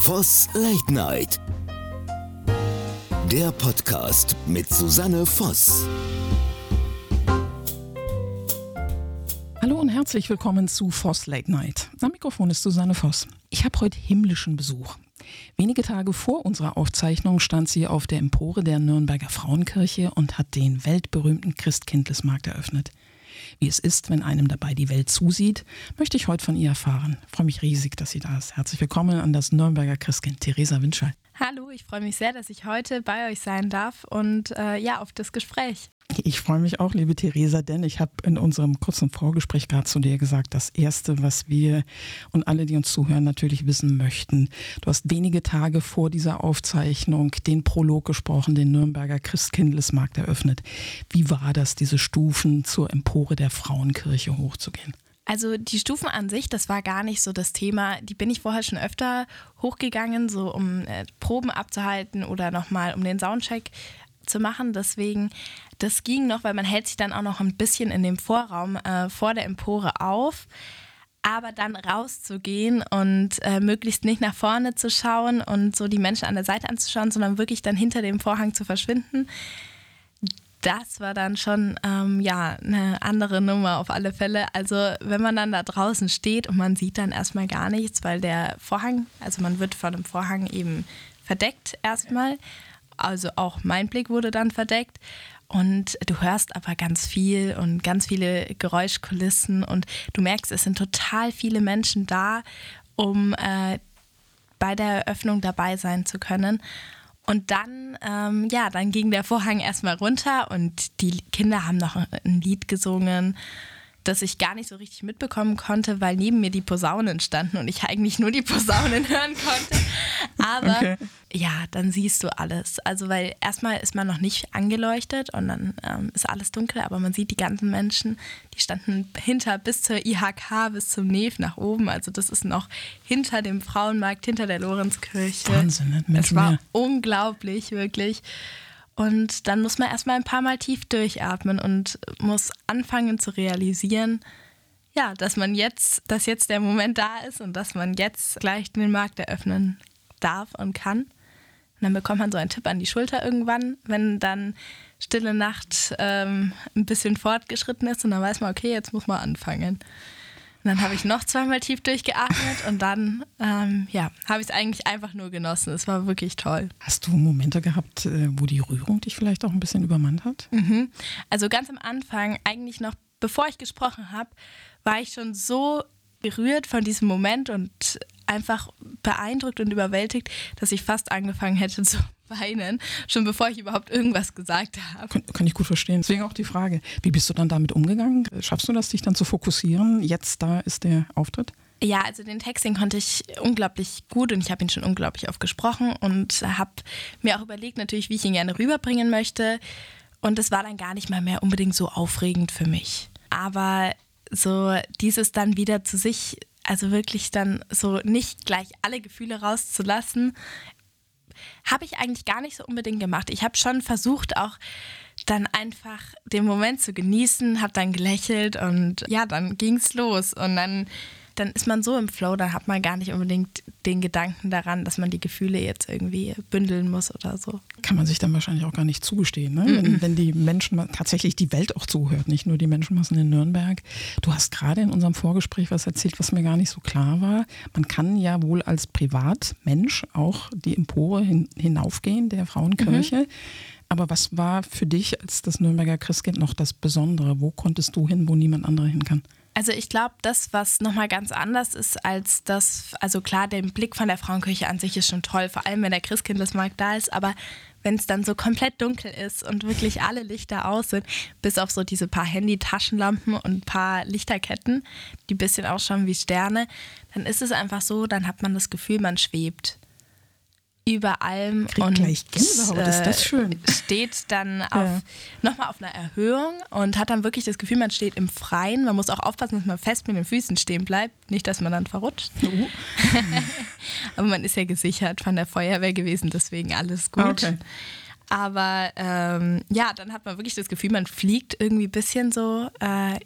Voss Late Night. Der Podcast mit Susanne Voss. Hallo und herzlich willkommen zu Voss Late Night. Am Mikrofon ist Susanne Voss. Ich habe heute himmlischen Besuch. Wenige Tage vor unserer Aufzeichnung stand sie auf der Empore der Nürnberger Frauenkirche und hat den weltberühmten Christkindlesmarkt eröffnet. Wie es ist, wenn einem dabei die Welt zusieht, möchte ich heute von ihr erfahren. Ich freue mich riesig, dass sie da ist. Herzlich willkommen an das Nürnberger Christkind, Theresa Windscheid. Hallo, ich freue mich sehr, dass ich heute bei euch sein darf und auf das Gespräch. Ich freue mich auch, liebe Theresa, denn ich habe in unserem kurzen Vorgespräch gerade zu dir gesagt, das Erste, was wir und alle, die uns zuhören, natürlich wissen möchten. Du hast wenige Tage vor dieser Aufzeichnung den Prolog gesprochen, den Nürnberger Christkindlesmarkt eröffnet. Wie war das, diese Stufen zur Empore der Frauenkirche hochzugehen? Also die Stufen an sich, das war gar nicht so das Thema. Die bin ich vorher schon öfter hochgegangen, so um Proben abzuhalten oder nochmal um den Soundcheck zu machen. Deswegen, das ging noch, weil man hält sich dann auch noch ein bisschen in dem Vorraum vor der Empore auf. Aber dann rauszugehen und möglichst nicht nach vorne zu schauen und so die Menschen an der Seite anzuschauen, sondern wirklich dann hinter dem Vorhang zu verschwinden, das war dann schon eine andere Nummer auf alle Fälle. Also wenn man dann da draußen steht und man sieht dann erstmal gar nichts, weil der Vorhang, also man wird von dem Vorhang eben verdeckt erstmal. Also auch mein Blick wurde dann verdeckt. Und du hörst aber ganz viel und ganz viele Geräuschkulissen. Und du merkst, es sind total viele Menschen da, um bei der Eröffnung dabei sein zu können. Und dann, dann ging der Vorhang erstmal runter und die Kinder haben noch ein Lied gesungen, das ich gar nicht so richtig mitbekommen konnte, weil neben mir die Posaunen standen und ich eigentlich nur die Posaunen hören konnte. Aber dann siehst du alles. Also weil erstmal ist man noch nicht angeleuchtet und dann ist alles dunkel, aber man sieht die ganzen Menschen, die standen hinter bis zur IHK, bis zum Neef nach oben. Also das ist noch hinter dem Frauenmarkt, hinter der Lorenzkirche. Wahnsinn, das war unglaublich, wirklich. Und dann muss man erstmal ein paar Mal tief durchatmen und muss anfangen zu realisieren, ja, dass jetzt der Moment da ist und dass man jetzt gleich den Markt eröffnen darf und kann. Und dann bekommt man so einen Tipp an die Schulter irgendwann, wenn dann Stille Nacht ein bisschen fortgeschritten ist und dann weiß man, okay, jetzt muss man anfangen. Und dann habe ich noch zweimal tief durchgeatmet und dann habe ich es eigentlich einfach nur genossen. Es war wirklich toll. Hast du Momente gehabt, wo die Rührung dich vielleicht auch ein bisschen übermannt hat? Mhm. Also ganz am Anfang, eigentlich noch bevor ich gesprochen habe, war ich schon so gerührt von diesem Moment und einfach beeindruckt und überwältigt, dass ich fast angefangen hätte zu weinen, schon bevor ich überhaupt irgendwas gesagt habe. Kann ich gut verstehen. Deswegen auch die Frage, wie bist du dann damit umgegangen? Schaffst du das, dich dann zu fokussieren? Jetzt, da ist der Auftritt? Ja, also den Text, den konnte ich unglaublich gut und ich habe ihn schon unglaublich oft gesprochen und habe mir auch überlegt natürlich, wie ich ihn gerne rüberbringen möchte. Und es war dann gar nicht mal mehr unbedingt so aufregend für mich. Aber so dieses dann wieder zu sich, also wirklich dann so nicht gleich alle Gefühle rauszulassen, habe ich eigentlich gar nicht so unbedingt gemacht. Ich habe schon versucht, auch dann einfach den Moment zu genießen, habe dann gelächelt und ja, dann ging's los. Und dann ist man so im Flow, dann hat man gar nicht unbedingt den Gedanken daran, dass man die Gefühle jetzt irgendwie bündeln muss oder so. Kann man sich dann wahrscheinlich auch gar nicht zugestehen, ne? Wenn die Menschen, tatsächlich die Welt auch zuhört, nicht nur die Menschenmassen in Nürnberg. Du hast gerade in unserem Vorgespräch was erzählt, was mir gar nicht so klar war. Man kann ja wohl als Privatmensch auch die Empore hinaufgehen, der Frauenkirche. Mhm. Aber was war für dich als das Nürnberger Christkind noch das Besondere? Wo konntest du hin, wo niemand anderer hin kann? Also ich glaube, das, was nochmal ganz anders ist als das, also klar, der Blick von der Frauenkirche an sich ist schon toll, vor allem wenn der Christkindlesmarkt da ist, aber wenn es dann so komplett dunkel ist und wirklich alle Lichter aus sind, bis auf so diese paar Handy-Taschenlampen und paar Lichterketten, die ein bisschen ausschauen wie Sterne, dann ist es einfach so, dann hat man das Gefühl, man schwebt über allem und gleich Gänsehaut, ist das schön. Steht dann nochmal auf einer Erhöhung und hat dann wirklich das Gefühl, man steht im Freien. Man muss auch aufpassen, dass man fest mit den Füßen stehen bleibt, nicht, dass man dann verrutscht. Aber man ist ja gesichert von der Feuerwehr gewesen, deswegen alles gut. Okay. Aber dann hat man wirklich das Gefühl, man fliegt irgendwie ein bisschen so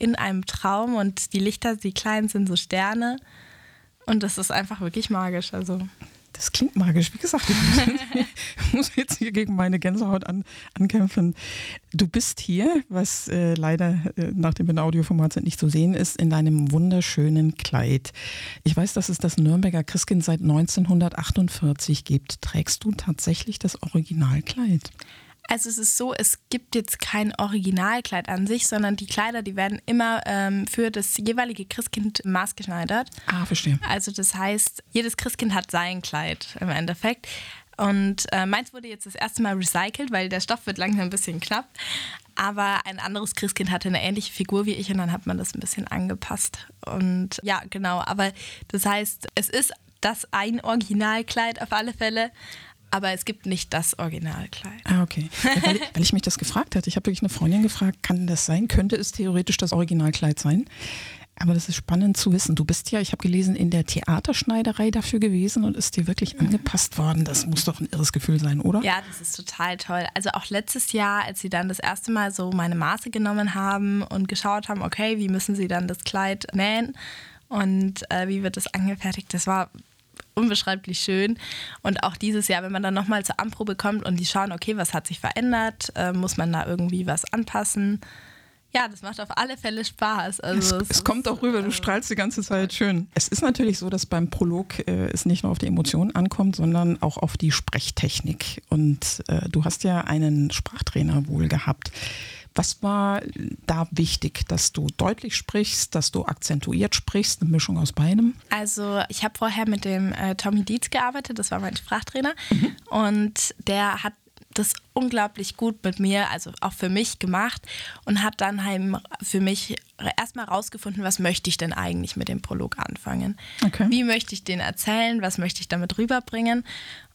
in einem Traum und die Lichter, die kleinen, sind so Sterne und das ist einfach wirklich magisch, also... Das klingt magisch. Wie gesagt, ich muss jetzt hier gegen meine Gänsehaut ankämpfen. Du bist hier, was leider nachdem wir ein Audioformat sind, nicht zu sehen ist, in deinem wunderschönen Kleid. Ich weiß, dass es das Nürnberger Christkind seit 1948 gibt. Trägst du tatsächlich das Originalkleid? Also es ist so, es gibt jetzt kein Originalkleid an sich, sondern die Kleider, die werden immer für das jeweilige Christkind maßgeschneidert. Ah, verstehe. Also das heißt, jedes Christkind hat sein Kleid im Endeffekt. Und meins wurde jetzt das erste Mal recycelt, weil der Stoff wird langsam ein bisschen knapp. Aber ein anderes Christkind hatte eine ähnliche Figur wie ich und dann hat man das ein bisschen angepasst. Und ja, genau. Aber das heißt, es ist das ein Originalkleid auf alle Fälle. Aber es gibt nicht das Originalkleid. Ah, okay. Ja, weil ich mich das gefragt hatte. Ich habe wirklich eine Freundin gefragt, kann das sein? Könnte es theoretisch das Originalkleid sein? Aber das ist spannend zu wissen. Du bist ja, ich habe gelesen, in der Theaterschneiderei dafür gewesen und ist dir wirklich angepasst worden. Das muss doch ein irres Gefühl sein, oder? Ja, das ist total toll. Also auch letztes Jahr, als sie dann das erste Mal so meine Maße genommen haben und geschaut haben, okay, wie müssen sie dann das Kleid nähen und wie wird das angefertigt, das war unbeschreiblich schön. Und auch dieses Jahr, wenn man dann nochmal zur Anprobe kommt und die schauen, okay, was hat sich verändert, muss man da irgendwie was anpassen. Ja, das macht auf alle Fälle Spaß. Also es kommt auch rüber, du strahlst die ganze Zeit schön. Es ist natürlich so, dass beim Prolog es nicht nur auf die Emotionen ankommt, sondern auch auf die Sprechtechnik. Und du hast ja einen Sprachtrainer wohl gehabt. Was war da wichtig, dass du deutlich sprichst, dass du akzentuiert sprichst, eine Mischung aus beidem? Also ich habe vorher mit dem Tommy Dietz gearbeitet, das war mein Sprachtrainer. Mhm. Und der hat das unglaublich gut mit mir, also auch für mich gemacht und hat dann halt für mich erstmal rausgefunden, was möchte ich denn eigentlich mit dem Prolog anfangen? Okay. Wie möchte ich den erzählen? Was möchte ich damit rüberbringen?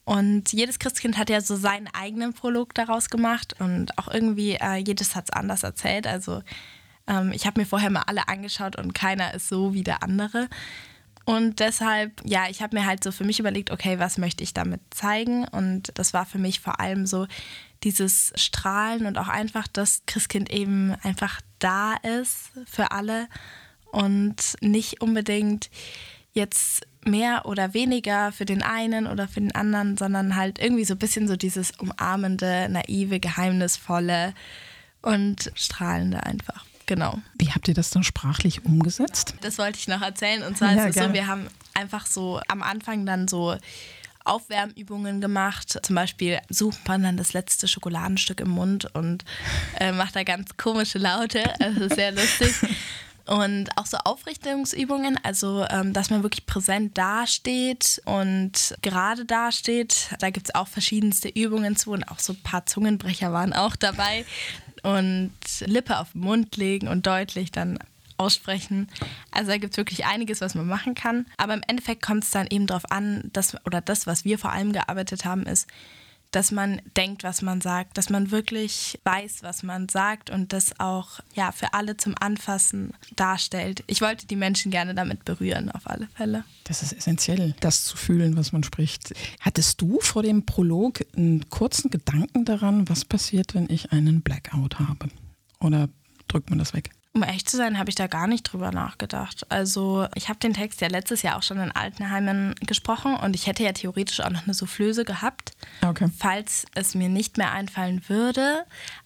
Und jedes Christkind hat ja so seinen eigenen Prolog daraus gemacht und auch irgendwie jedes hat es anders erzählt. Also ich habe mir vorher mal alle angeschaut und keiner ist so wie der andere. Und deshalb, ja, ich habe mir halt so für mich überlegt, okay, was möchte ich damit zeigen? Und das war für mich vor allem so dieses Strahlen und auch einfach, dass Christkind eben einfach da ist für alle und nicht unbedingt jetzt mehr oder weniger für den einen oder für den anderen, sondern halt irgendwie so ein bisschen so dieses umarmende, naive, geheimnisvolle und strahlende einfach. Genau. Wie habt ihr das dann sprachlich umgesetzt? Das wollte ich noch erzählen. Und zwar ist es so, wir haben einfach so am Anfang dann so Aufwärmübungen gemacht. Zum Beispiel sucht man dann das letzte Schokoladenstück im Mund und macht da ganz komische Laute. Das ist sehr lustig. Und auch so Aufrichtungsübungen, also dass man wirklich präsent dasteht und gerade dasteht. Da gibt es auch verschiedenste Übungen zu und auch so ein paar Zungenbrecher waren auch dabei. Und Lippe auf den Mund legen und deutlich dann aussprechen. Also da gibt es wirklich einiges, was man machen kann. Aber im Endeffekt kommt es dann eben darauf an, dass, oder das, was wir vor allem gearbeitet haben, ist, dass man denkt, was man sagt, dass man wirklich weiß, was man sagt und das auch ja, für alle zum Anfassen darstellt. Ich wollte die Menschen gerne damit berühren, auf alle Fälle. Das ist essentiell, das zu fühlen, was man spricht. Hattest du vor dem Prolog einen kurzen Gedanken daran, was passiert, wenn ich einen Blackout habe? Oder drückt man das weg? Um ehrlich zu sein, habe ich da gar nicht drüber nachgedacht. Also ich habe den Text ja letztes Jahr auch schon in Altenheimen gesprochen und ich hätte ja theoretisch auch noch eine Soufflöse gehabt, okay, falls es mir nicht mehr einfallen würde.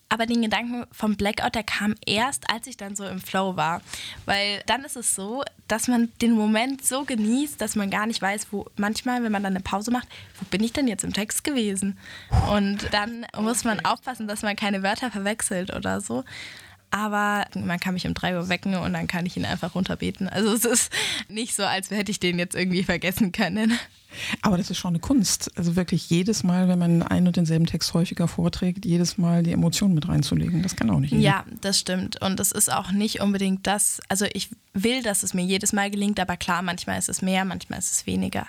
Aber den Gedanken vom Blackout, der kam erst, als ich dann so im Flow war. Weil dann ist es so, dass man den Moment so genießt, dass man gar nicht weiß, wo manchmal, wenn man dann eine Pause macht, wo bin ich denn jetzt im Text gewesen? Und dann muss man aufpassen, dass man keine Wörter verwechselt oder so. Aber man kann mich um 3 Uhr wecken und dann kann ich ihn einfach runterbeten. Also es ist nicht so, als hätte ich den jetzt irgendwie vergessen können. Aber das ist schon eine Kunst. Also wirklich jedes Mal, wenn man einen und denselben Text häufiger vorträgt, jedes Mal die Emotionen mit reinzulegen, das kann auch nicht jeder. Ja, das stimmt. Und das ist auch nicht unbedingt das, also ich will, dass es mir jedes Mal gelingt, aber klar, manchmal ist es mehr, manchmal ist es weniger.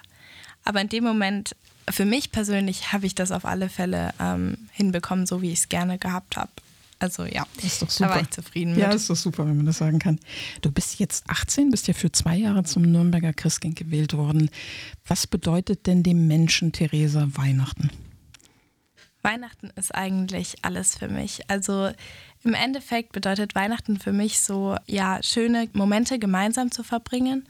Aber in dem Moment, für mich persönlich, habe ich das auf alle Fälle hinbekommen, so wie ich es gerne gehabt habe. Also ja, ist doch super. Da war ich zufrieden mit. Ja, ist doch super, wenn man das sagen kann. Du bist jetzt 18, bist ja für 2 Jahre zum Nürnberger Christkind gewählt worden. Was bedeutet denn dem Menschen Theresa Weihnachten? Weihnachten ist eigentlich alles für mich. Also im Endeffekt bedeutet Weihnachten für mich so, ja, schöne Momente gemeinsam zu verbringen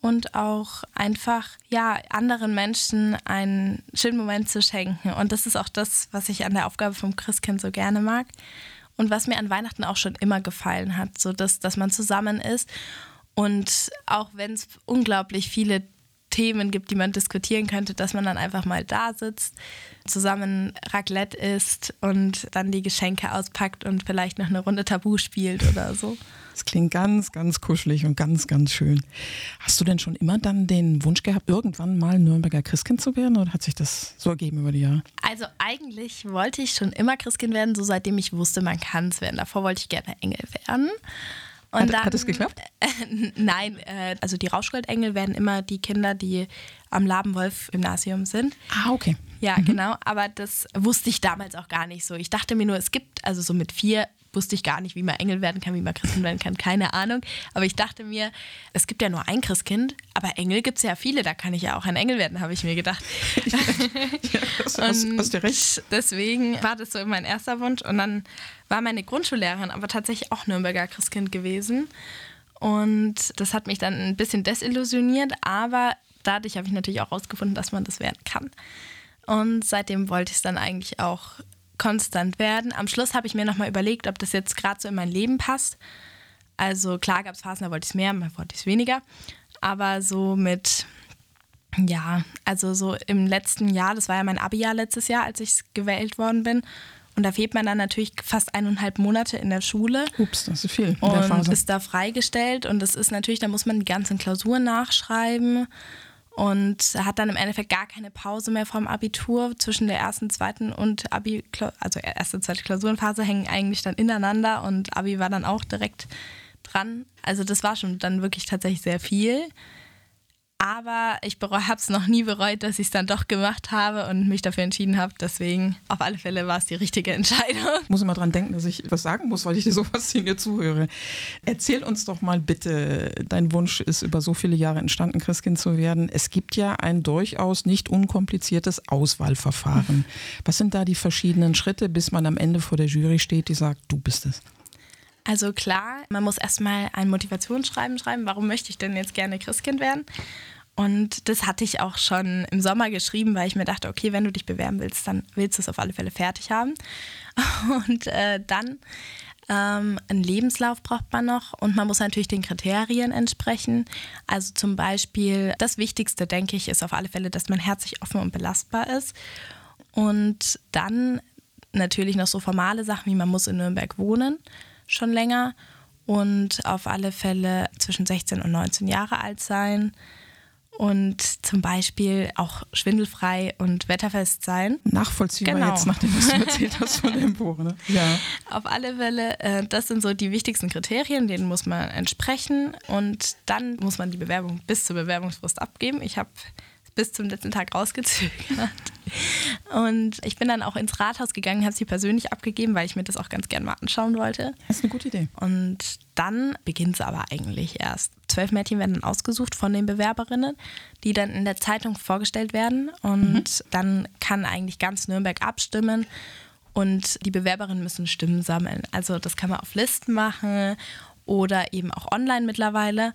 und auch einfach, ja, anderen Menschen einen schönen Moment zu schenken. Und das ist auch das, was ich an der Aufgabe vom Christkind so gerne mag und was mir an Weihnachten auch schon immer gefallen hat, so dass man zusammen ist. Und auch wenn es unglaublich viele Themen gibt, die man diskutieren könnte, dass man dann einfach mal da sitzt, zusammen Raclette isst und dann die Geschenke auspackt und vielleicht noch eine Runde Tabu spielt oder so. Das klingt ganz, ganz kuschelig und ganz, ganz schön. Hast du denn schon immer dann den Wunsch gehabt, irgendwann mal Nürnberger Christkind zu werden, oder hat sich das so ergeben über die Jahre? Also eigentlich wollte ich schon immer Christkind werden, so seitdem ich wusste, man kann es werden. Davor wollte ich gerne Engel werden. Und hat es geklappt? Nein, also die Rauschgoldengel werden immer die Kinder, die am Labenwolf-Gymnasium sind. Ah, okay. Ja, genau, aber das wusste ich damals auch gar nicht so. Ich dachte mir nur, es gibt, also so mit 4 wusste ich gar nicht, wie man Engel werden kann, wie man Christkind werden kann, keine Ahnung. Aber ich dachte mir, es gibt ja nur ein Christkind, aber Engel gibt es ja viele, da kann ich ja auch ein Engel werden, habe ich mir gedacht. Ja, hast du recht. Deswegen war das so mein erster Wunsch. Und dann war meine Grundschullehrerin aber tatsächlich auch Nürnberger Christkind gewesen. Und das hat mich dann ein bisschen desillusioniert, aber dadurch habe ich natürlich auch rausgefunden, dass man das werden kann. Und seitdem wollte ich es dann eigentlich auch konstant werden. Am Schluss habe ich mir nochmal überlegt, ob das jetzt gerade so in mein Leben passt. Also klar gab es Phasen, da wollte ich es mehr, mal wollte ich es weniger. Aber so mit, ja, also so im letzten Jahr, das war ja mein Abi-Jahr letztes Jahr, als ich gewählt worden bin. Und da fehlt man dann natürlich fast 1,5 Monate in der Schule. Ups, das ist viel. Und ist da freigestellt. Und das ist natürlich, da muss man die ganzen Klausuren nachschreiben. Und hat dann im Endeffekt gar keine Pause mehr vom Abitur. Zwischen der ersten, zweiten und Abi, also erste und zweite Klausurenphase hängen eigentlich dann ineinander und Abi war dann auch direkt dran. Also das war schon dann wirklich tatsächlich sehr viel. Aber ich habe es noch nie bereut, dass ich es dann doch gemacht habe und mich dafür entschieden habe. Deswegen, auf alle Fälle war es die richtige Entscheidung. Ich muss immer dran denken, dass ich was sagen muss, weil ich dir so fasziniert zuhöre. Erzähl uns doch mal bitte, dein Wunsch ist über so viele Jahre entstanden, Christkind zu werden. Es gibt ja ein durchaus nicht unkompliziertes Auswahlverfahren. Was sind da die verschiedenen Schritte, bis man am Ende vor der Jury steht, die sagt, du bist es? Also klar, man muss erstmal ein Motivationsschreiben schreiben, warum möchte ich denn jetzt gerne Christkind werden? Und das hatte ich auch schon im Sommer geschrieben, weil ich mir dachte, okay, wenn du dich bewerben willst, dann willst du es auf alle Fälle fertig haben. Und dann einen Lebenslauf braucht man noch und man muss natürlich den Kriterien entsprechen. Also zum Beispiel, das Wichtigste, denke ich, ist auf alle Fälle, dass man herzlich offen und belastbar ist. Und dann natürlich noch so formale Sachen, wie man muss in Nürnberg wohnen. Schon länger und auf alle Fälle zwischen 16 und 19 Jahre alt sein und zum Beispiel auch schwindelfrei und wetterfest sein. Nachvollziehbar genau. Jetzt, nachdem du erzählt hast von dem Buch. Ne? Ja. Auf alle Fälle, das sind so die wichtigsten Kriterien, denen muss man entsprechen und dann muss man die Bewerbung bis zur Bewerbungsfrist abgeben. Ich habe bis zum letzten Tag rausgezögert. Und ich bin dann auch ins Rathaus gegangen, habe sie persönlich abgegeben, weil ich mir das auch ganz gerne mal anschauen wollte. Das ist eine gute Idee. Und dann beginnt es aber eigentlich erst. 12 Mädchen werden dann ausgesucht von den Bewerberinnen, die dann in der Zeitung vorgestellt werden. Und dann kann eigentlich ganz Nürnberg abstimmen. Und die Bewerberinnen müssen Stimmen sammeln. Also das kann man auf Listen machen oder eben auch online mittlerweile.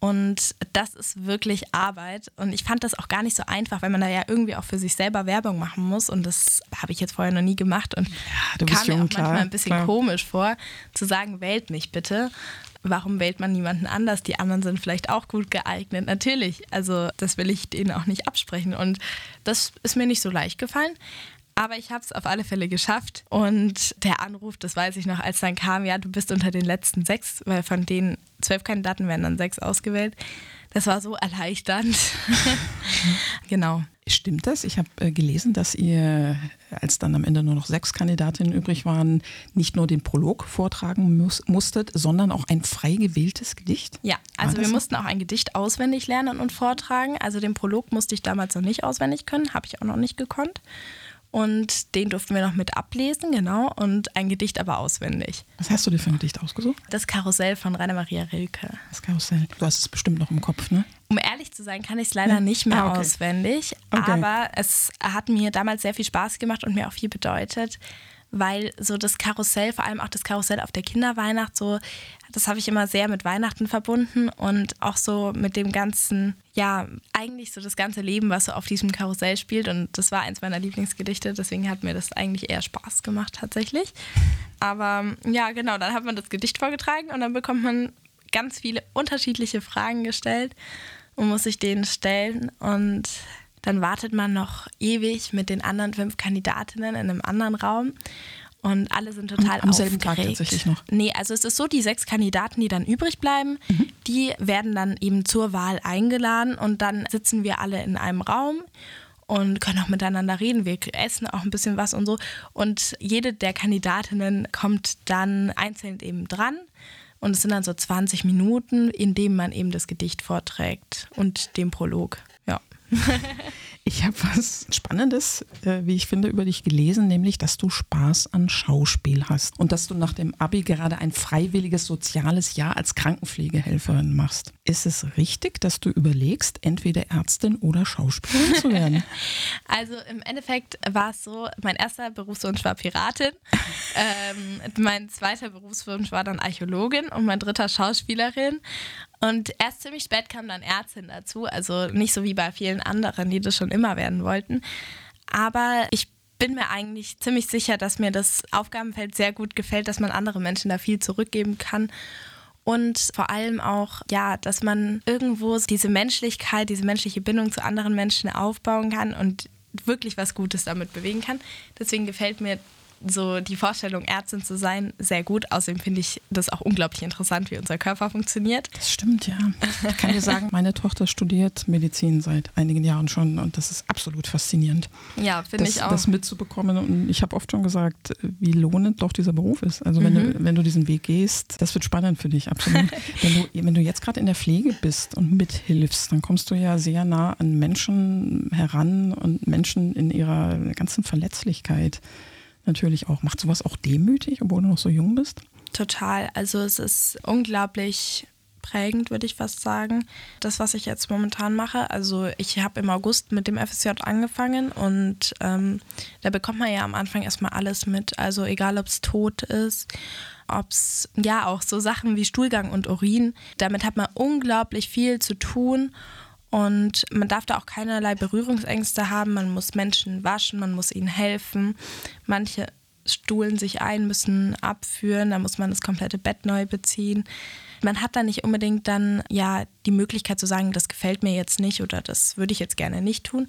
Und das ist wirklich Arbeit und ich fand das auch gar nicht so einfach, weil man da ja irgendwie auch für sich selber Werbung machen muss und das habe ich jetzt vorher noch nie gemacht und ja, kam mir auch manchmal ein bisschen komisch vor, zu sagen, wählt mich bitte. Warum wählt man niemanden anders? Die anderen sind vielleicht auch gut geeignet. Natürlich, also das will ich denen auch nicht absprechen und das ist mir nicht so leicht gefallen. Aber ich habe es auf alle Fälle geschafft und der Anruf, das weiß ich noch, als dann kam, ja, du bist unter den letzten 6, weil von den 12 Kandidaten werden dann 6 ausgewählt. Das war so erleichternd. Genau. Stimmt das? Ich habe gelesen, dass ihr, als dann am Ende nur noch 6 Kandidatinnen übrig waren, nicht nur den Prolog vortragen musstet, sondern auch ein frei gewähltes Gedicht? Ja, also wir mussten auch ein Gedicht auswendig lernen und vortragen. Also den Prolog musste ich damals noch nicht auswendig können, habe ich auch noch nicht gekonnt. Und den durften wir noch mit ablesen, genau, und ein Gedicht aber auswendig. Was hast du dir für ein Gedicht ausgesucht? Das Karussell von Rainer Maria Rilke. Das Karussell. Du hast es bestimmt noch im Kopf, ne? Um ehrlich zu sein, kann ich es leider nicht mehr auswendig. Okay. Aber es hat mir damals sehr viel Spaß gemacht und mir auch viel bedeutet, weil so das Karussell, vor allem auch das Karussell auf der Kinderweihnacht, so, das habe ich immer sehr mit Weihnachten verbunden und auch so mit dem ganzen, ja, eigentlich so das ganze Leben, was so auf diesem Karussell spielt, und das war eins meiner Lieblingsgedichte, deswegen hat mir das eigentlich eher Spaß gemacht tatsächlich. Aber ja, genau, dann hat man das Gedicht vorgetragen und dann bekommt man ganz viele unterschiedliche Fragen gestellt und muss sich denen stellen, und dann wartet man noch ewig mit den anderen 5 Kandidatinnen in einem anderen Raum und alle sind total aufgeregt. Am selben Tag tatsächlich noch? Nee, also es ist so, die 6 Kandidaten, die dann übrig bleiben, die werden dann eben zur Wahl eingeladen und dann sitzen wir alle in einem Raum und können auch miteinander reden, wir essen auch ein bisschen was und so, und jede der Kandidatinnen kommt dann einzeln eben dran. Und es sind dann so 20 Minuten, in denen man eben das Gedicht vorträgt und den Prolog. Ja. Ich habe was Spannendes, wie ich finde, über dich gelesen, nämlich, dass du Spaß an Schauspiel hast und dass du nach dem Abi gerade ein freiwilliges soziales Jahr als Krankenpflegehelferin machst. Ist es richtig, dass du überlegst, entweder Ärztin oder Schauspielerin zu werden? Also im Endeffekt war es so, mein erster Berufswunsch war Piratin, mein zweiter Berufswunsch war dann Archäologin und mein dritter Schauspielerin. Und erst ziemlich spät kam dann Ärztin dazu, also nicht so wie bei vielen anderen, die das schon immer werden wollten. Aber ich bin mir eigentlich ziemlich sicher, dass mir das Aufgabenfeld sehr gut gefällt, dass man anderen Menschen da viel zurückgeben kann. Und vor allem auch, ja, dass man irgendwo diese Menschlichkeit, diese menschliche Bindung zu anderen Menschen aufbauen kann und wirklich was Gutes damit bewegen kann. Deswegen gefällt mir so die Vorstellung, Ärztin zu sein, sehr gut. Außerdem finde ich das auch unglaublich interessant, wie unser Körper funktioniert. Das stimmt, ja. Ich kann dir sagen, meine Tochter studiert Medizin seit einigen Jahren schon und das ist absolut faszinierend. Ja, finde ich auch. Das mitzubekommen, und ich habe oft schon gesagt, wie lohnend doch dieser Beruf ist. Also wenn du diesen Weg gehst, das wird spannend für dich, absolut. Wenn du jetzt gerade in der Pflege bist und mithilfst, dann kommst du ja sehr nah an Menschen heran und Menschen in ihrer ganzen Verletzlichkeit. Natürlich auch. Macht sowas auch demütig, obwohl du noch so jung bist? Total. Also es ist unglaublich prägend, würde ich fast sagen. Das, was ich jetzt momentan mache, also ich habe im August mit dem FSJ angefangen und da bekommt man ja am Anfang erstmal alles mit. Also egal, ob es Tod ist, ob es ja auch so Sachen wie Stuhlgang und Urin. Damit hat man unglaublich viel zu tun. Und man darf da auch keinerlei Berührungsängste haben, man muss Menschen waschen, man muss ihnen helfen. Manche stuhlen sich ein, müssen abführen, da muss man das komplette Bett neu beziehen. Man hat da nicht unbedingt dann ja die Möglichkeit zu sagen, das gefällt mir jetzt nicht oder das würde ich jetzt gerne nicht tun.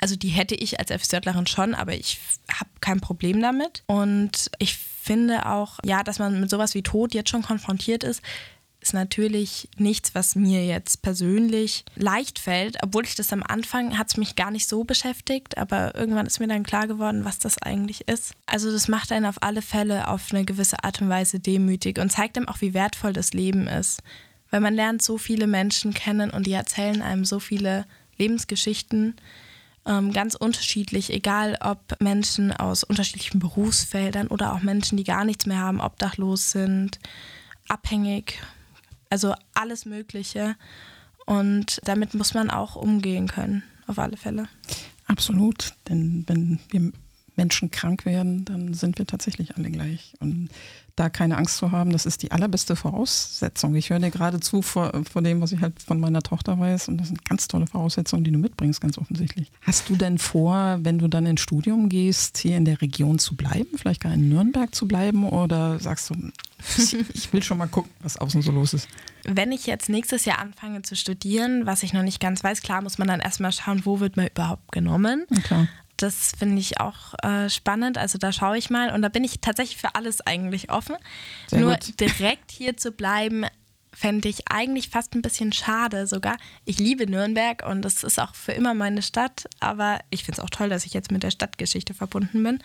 Also die hätte ich als FSJlerin schon, aber ich habe kein Problem damit. Und ich finde auch, ja, dass man mit sowas wie Tod jetzt schon konfrontiert ist, ist natürlich nichts, was mir jetzt persönlich leicht fällt, obwohl ich das am Anfang, hat es mich gar nicht so beschäftigt, aber irgendwann ist mir dann klar geworden, was das eigentlich ist. Also das macht einen auf alle Fälle auf eine gewisse Art und Weise demütig und zeigt einem auch, wie wertvoll das Leben ist, weil man lernt so viele Menschen kennen und die erzählen einem so viele Lebensgeschichten, ganz unterschiedlich, egal ob Menschen aus unterschiedlichen Berufsfeldern oder auch Menschen, die gar nichts mehr haben, obdachlos sind, abhängig. Also alles Mögliche, und damit muss man auch umgehen können, auf alle Fälle. Absolut, denn wenn wir Menschen krank werden, dann sind wir tatsächlich alle gleich. Und da keine Angst zu haben, das ist die allerbeste Voraussetzung. Ich höre dir gerade zu vor dem, was ich halt von meiner Tochter weiß, und das sind ganz tolle Voraussetzungen, die du mitbringst, ganz offensichtlich. Hast du denn vor, wenn du dann ins Studium gehst, hier in der Region zu bleiben, vielleicht gar in Nürnberg zu bleiben, oder sagst du, ich will schon mal gucken, was außen so los ist? Wenn ich jetzt nächstes Jahr anfange zu studieren, was ich noch nicht ganz weiß, klar muss man dann erstmal schauen, wo wird man überhaupt genommen. Na klar. Das finde ich auch spannend, also da schaue ich mal, und da bin ich tatsächlich für alles eigentlich offen. Sehr Nur gut. Direkt hier zu bleiben, fände ich eigentlich fast ein bisschen schade sogar. Ich liebe Nürnberg und das ist auch für immer meine Stadt, aber ich finde es auch toll, dass ich jetzt mit der Stadtgeschichte verbunden bin,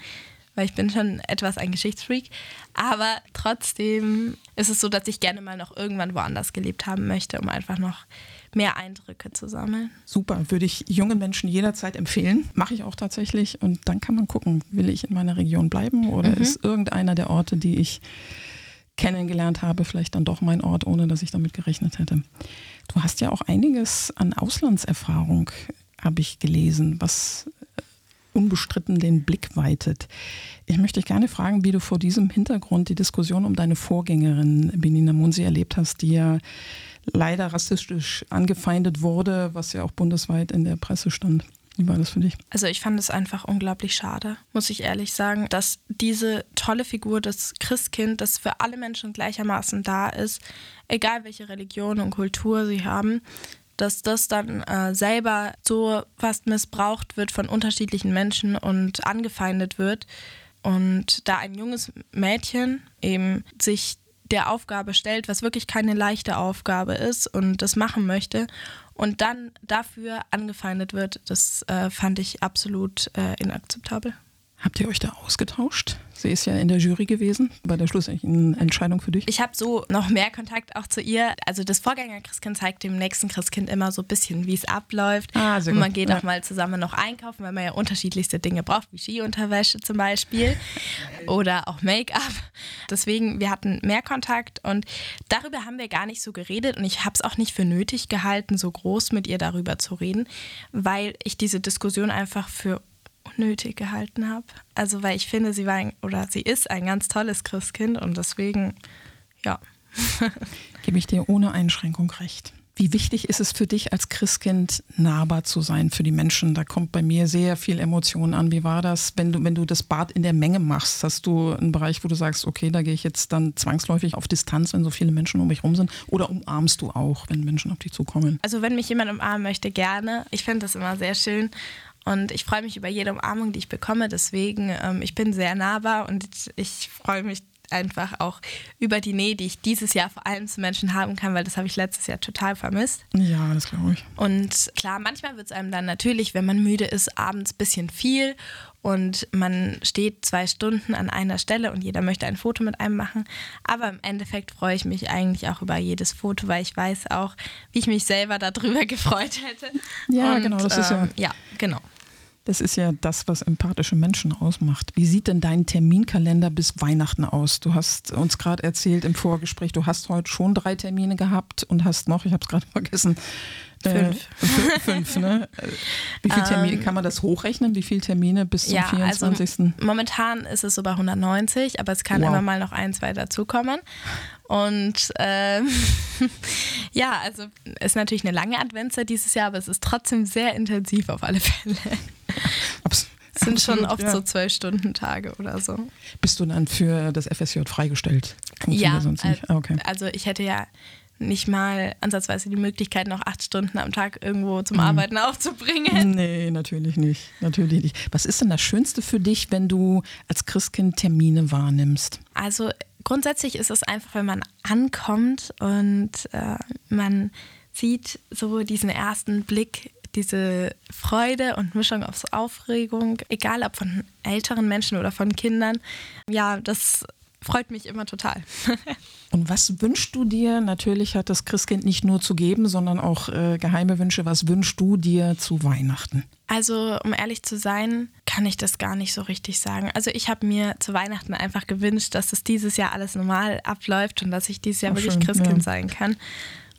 weil ich bin schon etwas ein Geschichtsfreak, aber trotzdem ist es so, dass ich gerne mal noch irgendwann woanders gelebt haben möchte, um einfach noch mehr Eindrücke zu sammeln. Super, würde ich jungen Menschen jederzeit empfehlen. Mache ich auch tatsächlich, und dann kann man gucken, will ich in meiner Region bleiben oder ist irgendeiner der Orte, die ich kennengelernt habe, vielleicht dann doch mein Ort, ohne dass ich damit gerechnet hätte. Du hast ja auch einiges an Auslandserfahrung, habe ich gelesen, was unbestritten den Blick weitet. Ich möchte dich gerne fragen, wie du vor diesem Hintergrund die Diskussion um deine Vorgängerin Benina Munzi erlebt hast, die ja leider rassistisch angefeindet wurde, was ja auch bundesweit in der Presse stand. Wie war das für dich? Also ich fand es einfach unglaublich schade, muss ich ehrlich sagen, dass diese tolle Figur, das Christkind, das für alle Menschen gleichermaßen da ist, egal welche Religion und Kultur sie haben, dass das dann selber so fast missbraucht wird von unterschiedlichen Menschen und angefeindet wird. Und da ein junges Mädchen eben sich der Aufgabe stellt, was wirklich keine leichte Aufgabe ist und das machen möchte und dann dafür angefeindet wird, das fand ich absolut inakzeptabel. Habt ihr euch da ausgetauscht? Sie ist ja in der Jury gewesen, bei der schlussendlichen Entscheidung für dich. Ich habe so noch mehr Kontakt auch zu ihr. Also das Vorgänger-Christkind zeigt dem nächsten Christkind immer so ein bisschen, wie es abläuft. Ah, sehr gut. Und man geht auch mal zusammen noch einkaufen, weil man ja unterschiedlichste Dinge braucht, wie Skiunterwäsche zum Beispiel oder auch Make-up. Deswegen, wir hatten mehr Kontakt und darüber haben wir gar nicht so geredet. Und ich habe es auch nicht für nötig gehalten, so groß mit ihr darüber zu reden, weil ich diese Diskussion einfach für nötig gehalten habe. Also, weil ich finde, sie ist ein ganz tolles Christkind und deswegen, ja. Gebe ich dir ohne Einschränkung recht. Wie wichtig ist es für dich als Christkind, nahbar zu sein für die Menschen? Da kommt bei mir sehr viel Emotion an. Wie war das, wenn du das Bad in der Menge machst? Hast du einen Bereich, wo du sagst, okay, da gehe ich jetzt dann zwangsläufig auf Distanz, wenn so viele Menschen um mich rum sind? Oder umarmst du auch, wenn Menschen auf dich zukommen? Also, wenn mich jemand umarmen möchte, gerne. Ich finde das immer sehr schön. Und ich freue mich über jede Umarmung, die ich bekomme. Deswegen, ich bin sehr nahbar und ich freue mich einfach auch über die Nähe, die ich dieses Jahr vor allem zu Menschen haben kann, weil das habe ich letztes Jahr total vermisst. Ja, das glaube ich. Und klar, manchmal wird es einem dann natürlich, wenn man müde ist, abends ein bisschen viel und man steht 2 Stunden an einer Stelle und jeder möchte ein Foto mit einem machen. Aber im Endeffekt freue ich mich eigentlich auch über jedes Foto, weil ich weiß auch, wie ich mich selber darüber gefreut hätte. Ja, und, genau, das ist ja... Ja, genau. Das ist ja das, was empathische Menschen ausmacht. Wie sieht denn dein Terminkalender bis Weihnachten aus? Du hast uns gerade erzählt im Vorgespräch, du hast heute schon 3 Termine gehabt und hast noch, ich habe es gerade vergessen, 5. Fünf, ne? Wie viele Termine, kann man das hochrechnen? Wie viele Termine bis zum 24.? Also momentan ist es so bei 190, aber es kann immer mal noch 1, 2 dazukommen. Und ja, also ist natürlich eine lange Adventszeit dieses Jahr, aber es ist trotzdem sehr intensiv auf alle Fälle. Es sind schon oft so 12-Stunden-Tage oder so. Bist du dann für das FSJ freigestellt? Ja, sonst nicht. Okay. Also ich hätte ja nicht mal ansatzweise die Möglichkeit, noch 8 Stunden am Tag irgendwo zum Arbeiten aufzubringen. Nee, natürlich nicht. Was ist denn das Schönste für dich, wenn du als Christkind Termine wahrnimmst? Also grundsätzlich ist es einfach, wenn man ankommt und man sieht so diesen ersten Blick, diese Freude und Mischung aus Aufregung, egal ob von älteren Menschen oder von Kindern. Ja, das freut mich immer total. Und was wünschst du dir? Natürlich hat das Christkind nicht nur zu geben, sondern auch geheime Wünsche. Was wünschst du dir zu Weihnachten? Also, um ehrlich zu sein, kann ich das gar nicht so richtig sagen. Also ich habe mir zu Weihnachten einfach gewünscht, dass das dieses Jahr alles normal abläuft und dass ich dieses Jahr wirklich Christkind sein kann.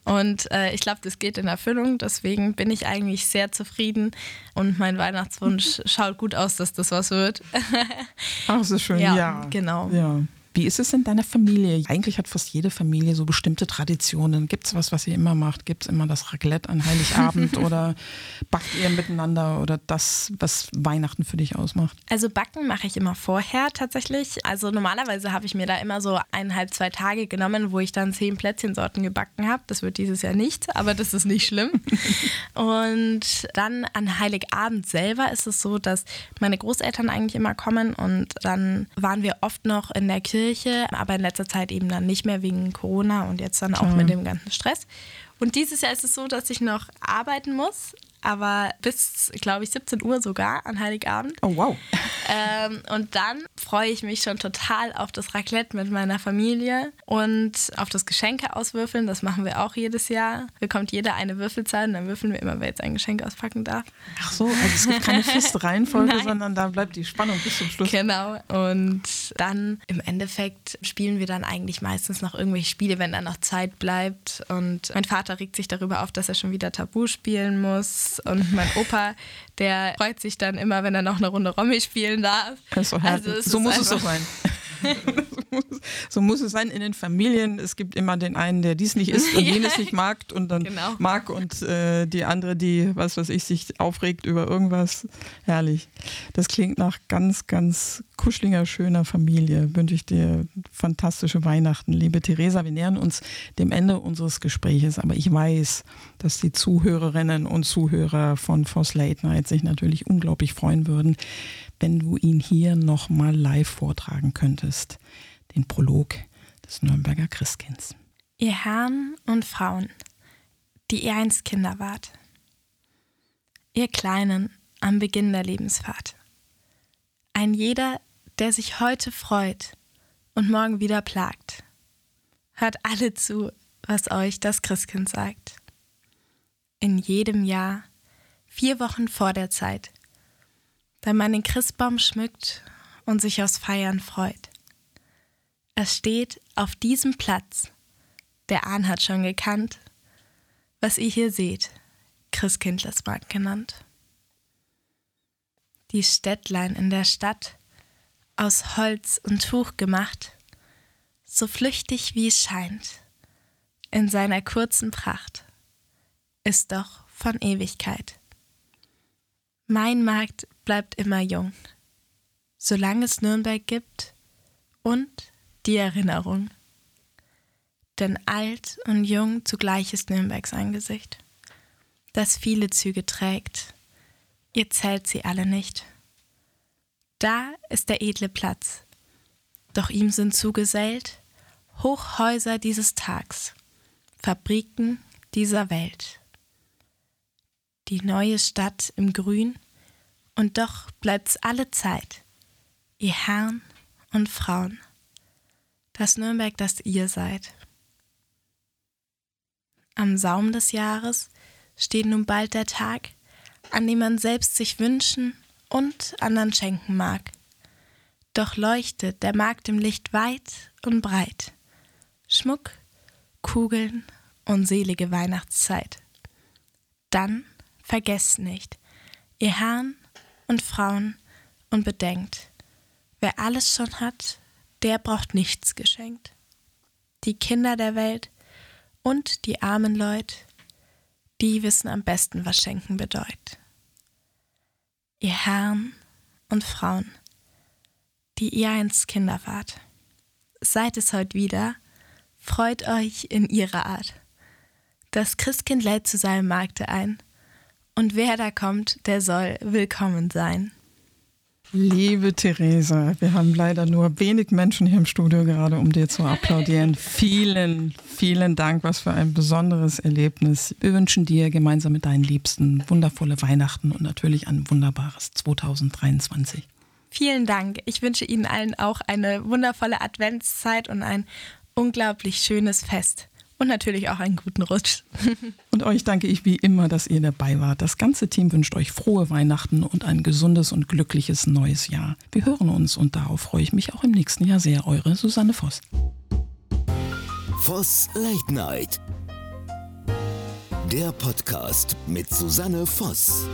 Und ich glaube, das geht in Erfüllung. Deswegen bin ich eigentlich sehr zufrieden. Und mein Weihnachtswunsch schaut gut aus, dass das was wird. Ach, so schön. Ja. Genau. Ja. Wie ist es in deiner Familie? Eigentlich hat fast jede Familie so bestimmte Traditionen. Gibt es was ihr immer macht? Gibt es immer das Raclette an Heiligabend oder backt ihr miteinander oder das, was Weihnachten für dich ausmacht? Also backen mache ich immer vorher tatsächlich. Also normalerweise habe ich mir da immer so 1,5, 2 Tage genommen, wo ich dann 10 Plätzchensorten gebacken habe. Das wird dieses Jahr nicht, aber das ist nicht schlimm. Und dann an Heiligabend selber ist es so, dass meine Großeltern eigentlich immer kommen und dann waren wir oft noch in der Kirche, aber in letzter Zeit eben dann nicht mehr wegen Corona und jetzt dann auch mit dem ganzen Stress. Und dieses Jahr ist es so, dass ich noch arbeiten muss, aber bis, glaube ich, 17 Uhr sogar an Heiligabend. Oh, wow. Und dann freue ich mich schon total auf das Raclette mit meiner Familie und auf das Geschenke auswürfeln. Das machen wir auch jedes Jahr. Bekommt jeder eine Würfelzahl und dann würfeln wir immer, wer jetzt ein Geschenk auspacken darf. Ach so, also es gibt keine feste Reihenfolge, sondern da bleibt die Spannung bis zum Schluss. Genau. Und dann im Endeffekt spielen wir dann eigentlich meistens noch irgendwelche Spiele, wenn dann noch Zeit bleibt. Und mein Vater regt sich darüber auf, dass er schon wieder Tabu spielen muss. Dietz und mein Opa, der freut sich dann immer, wenn er noch eine Runde Rommi spielen darf. So muss es doch sein. So muss es sein in den Familien. Es gibt immer den einen, der dies nicht isst und jenes nicht mag und dann mag und die andere, die, was weiß ich, sich aufregt über irgendwas. Herrlich. Das klingt nach ganz, ganz kuscheliger, schöner Familie. Wünsche ich dir fantastische Weihnachten. Liebe Theresa, wir nähern uns dem Ende unseres Gespräches, aber ich weiß, dass die Zuhörerinnen und Zuhörer von Voss Late Night sich natürlich unglaublich freuen würden, wenn du ihn hier nochmal live vortragen könntest. Den Prolog des Nürnberger Christkinds. Ihr Herren und Frauen, die ihr einst Kinder wart. Ihr Kleinen am Beginn der Lebensfahrt. Ein jeder, der sich heute freut und morgen wieder plagt. Hört alle zu, was euch das Christkind sagt. In jedem Jahr, 4 Wochen vor der Zeit, wenn man den Christbaum schmückt und sich aus Feiern freut. Es steht auf diesem Platz, der Ahn hat schon gekannt, was ihr hier seht, Christkindlesmarkt genannt. Die Städtlein in der Stadt, aus Holz und Tuch gemacht, so flüchtig wie es scheint, in seiner kurzen Pracht, ist doch von Ewigkeit. Mein Markt bleibt immer jung, solange es Nürnberg gibt und die Erinnerung. Denn alt und jung zugleich ist Nürnbergs Angesicht, das viele Züge trägt, ihr zählt sie alle nicht. Da ist der edle Platz, doch ihm sind zugesellt Hochhäuser dieses Tags, Fabriken dieser Welt. Die neue Stadt im Grün, und doch bleibt's alle Zeit, ihr Herren und Frauen, das Nürnberg, das ihr seid. Am Saum des Jahres steht nun bald der Tag, an dem man selbst sich wünschen und anderen schenken mag. Doch leuchtet der Markt im Licht weit und breit. Schmuck, Kugeln und selige Weihnachtszeit. Dann vergesst nicht, ihr Herren und Frauen, und bedenkt, wer alles schon hat, der braucht nichts geschenkt. Die Kinder der Welt und die armen Leut, die wissen am besten, was Schenken bedeutet. Ihr Herren und Frauen, die ihr einst Kinder wart, seid es heute wieder, freut euch in ihrer Art. Das Christkind lädt zu seinem Markte ein, und wer da kommt, der soll willkommen sein. Liebe Theresa, wir haben leider nur wenig Menschen hier im Studio gerade, um dir zu applaudieren. Vielen, vielen Dank, was für ein besonderes Erlebnis. Wir wünschen dir gemeinsam mit deinen Liebsten wundervolle Weihnachten und natürlich ein wunderbares 2023. Vielen Dank. Ich wünsche Ihnen allen auch eine wundervolle Adventszeit und ein unglaublich schönes Fest. Und natürlich auch einen guten Rutsch. Und euch danke ich wie immer, dass ihr dabei wart. Das ganze Team wünscht euch frohe Weihnachten und ein gesundes und glückliches neues Jahr. Wir hören uns und darauf freue ich mich auch im nächsten Jahr sehr. Eure Susanne Voss. Voss Late Night. Der Podcast mit Susanne Voss.